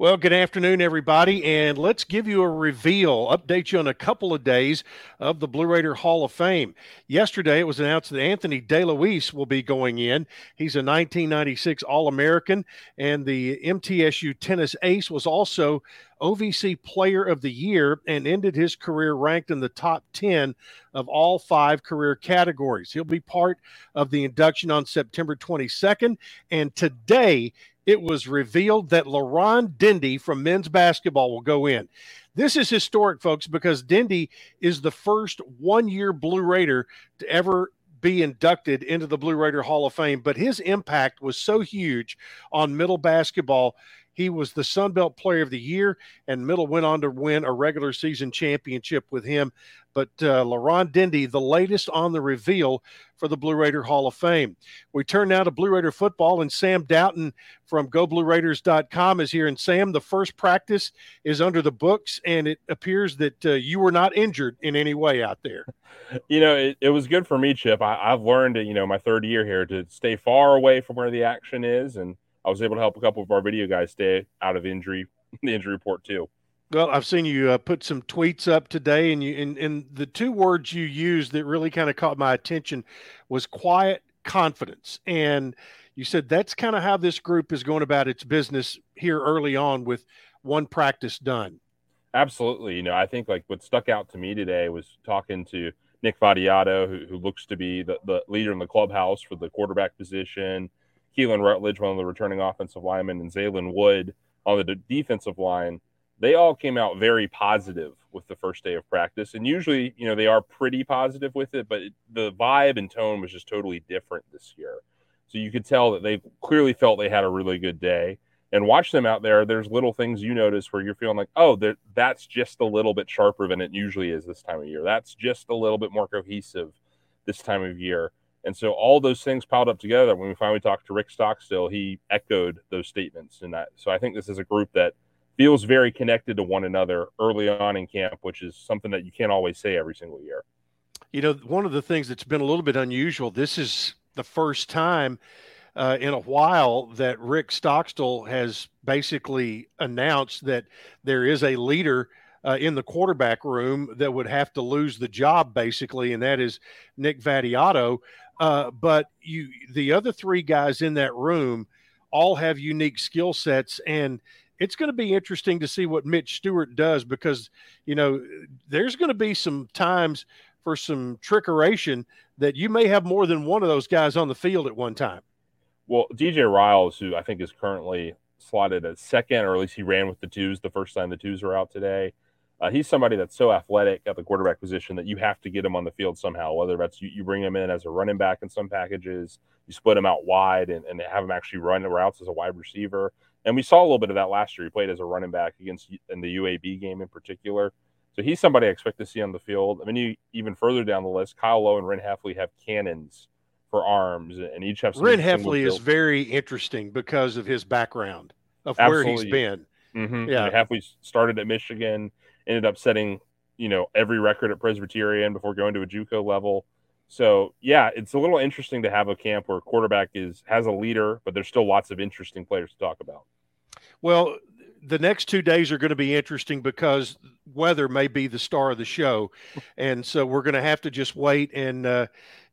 Well, good afternoon, everybody, and let's give you a reveal, update you on a couple of days of the Blue Raider Hall of Fame. Yesterday, it was announced that Anthony DeLuise will be going in. He's a 1996 All-American, and the MTSU tennis ace was also OVC Player of the Year and ended his career ranked in the top 10 of all five career categories. He'll be part of the induction on September 22nd, and today, it was revealed that Laron Dindy from men's basketball will go in. This is historic, folks, because Dindy is the first one-year Blue Raider to ever be inducted into the Blue Raider Hall of Fame, but his impact was so huge on middle basketball. He was the Sun Belt Player of the Year, and Middle went on to win a regular season championship with him. But Laron Dindy, the latest on the reveal for the Blue Raider Hall of Fame. We turn now to Blue Raider football, and Sam Doughton from GoBlueRaiders.com is here. And Sam, the first practice is under the books, and it appears that you were not injured in any way out there. You know, it was good for me, Chip. I've learned, you know, my third year here to stay far away from where the action is, and I was able to help a couple of our video guys stay out of the injury report too. Well, I've seen you put some tweets up today, and the two words you used that really kind of caught my attention was quiet confidence. And you said that's kind of how this group is going about its business here early on with one practice done. Absolutely. You know, I think like what stuck out to me today was talking to Nick Vadiato, who looks to be the leader in the clubhouse for the quarterback position, Keelan Rutledge, one of the returning offensive linemen, and Zaylin Wood on the defensive line. They all came out very positive with the first day of practice. And usually, you know, they are pretty positive with it, but the vibe and tone was just totally different this year. So you could tell that they clearly felt they had a really good day. And watch them out there, there's little things you notice where you're feeling like, oh, that's just a little bit sharper than it usually is this time of year. That's just a little bit more cohesive this time of year. And so all those things piled up together. When we finally talked to Rick Stockstill, he echoed those statements. And so I think this is a group that feels very connected to one another early on in camp, which is something that you can't always say every single year. You know, one of the things that's been a little bit unusual, this is the first time in a while that Rick Stockstill has basically announced that there is a leader in the quarterback room that would have to lose the job, basically, and that is Nick Vadiato. But the other three guys in that room all have unique skill sets, and it's going to be interesting to see what Mitch Stewart does because, you know, there's going to be some times for some trickeration that you may have more than one of those guys on the field at one time. Well, DJ Riles, who I think is currently slotted at second, or at least he ran with the twos the first time the twos were out today. He's somebody that's so athletic at the quarterback position that you have to get him on the field somehow, whether that's you bring him in as a running back in some packages, you split him out wide and have him actually run the routes as a wide receiver. And we saw a little bit of that last year. He played as a running back in the UAB game in particular. So he's somebody I expect to see on the field. I mean, even further down the list, Kyle Lowe and Wren Hefley have cannons for arms, and each have some. Wren Hefley is very interesting because of his background, of Absolutely. Where he's been. Mm-hmm. Yeah. Hefley started at Michigan, ended up setting, you know, every record at Presbyterian before going to a JUCO level. So, yeah, it's a little interesting to have a camp where a quarterback has a leader, but there's still lots of interesting players to talk about. Well, the next 2 days are going to be interesting because weather may be the star of the show. And so we're going to have to just wait. And,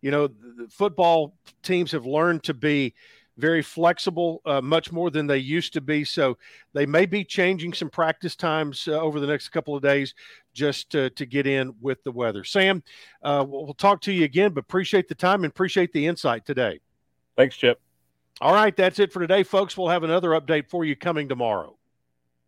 you know, the football teams have learned to be very flexible, much more than they used to be. So they may be changing some practice times over the next couple of days just to get in with the weather. Sam, we'll talk to you again, but appreciate the time and appreciate the insight today. Thanks, Chip. All right, that's it for today, folks. We'll have another update for you coming tomorrow.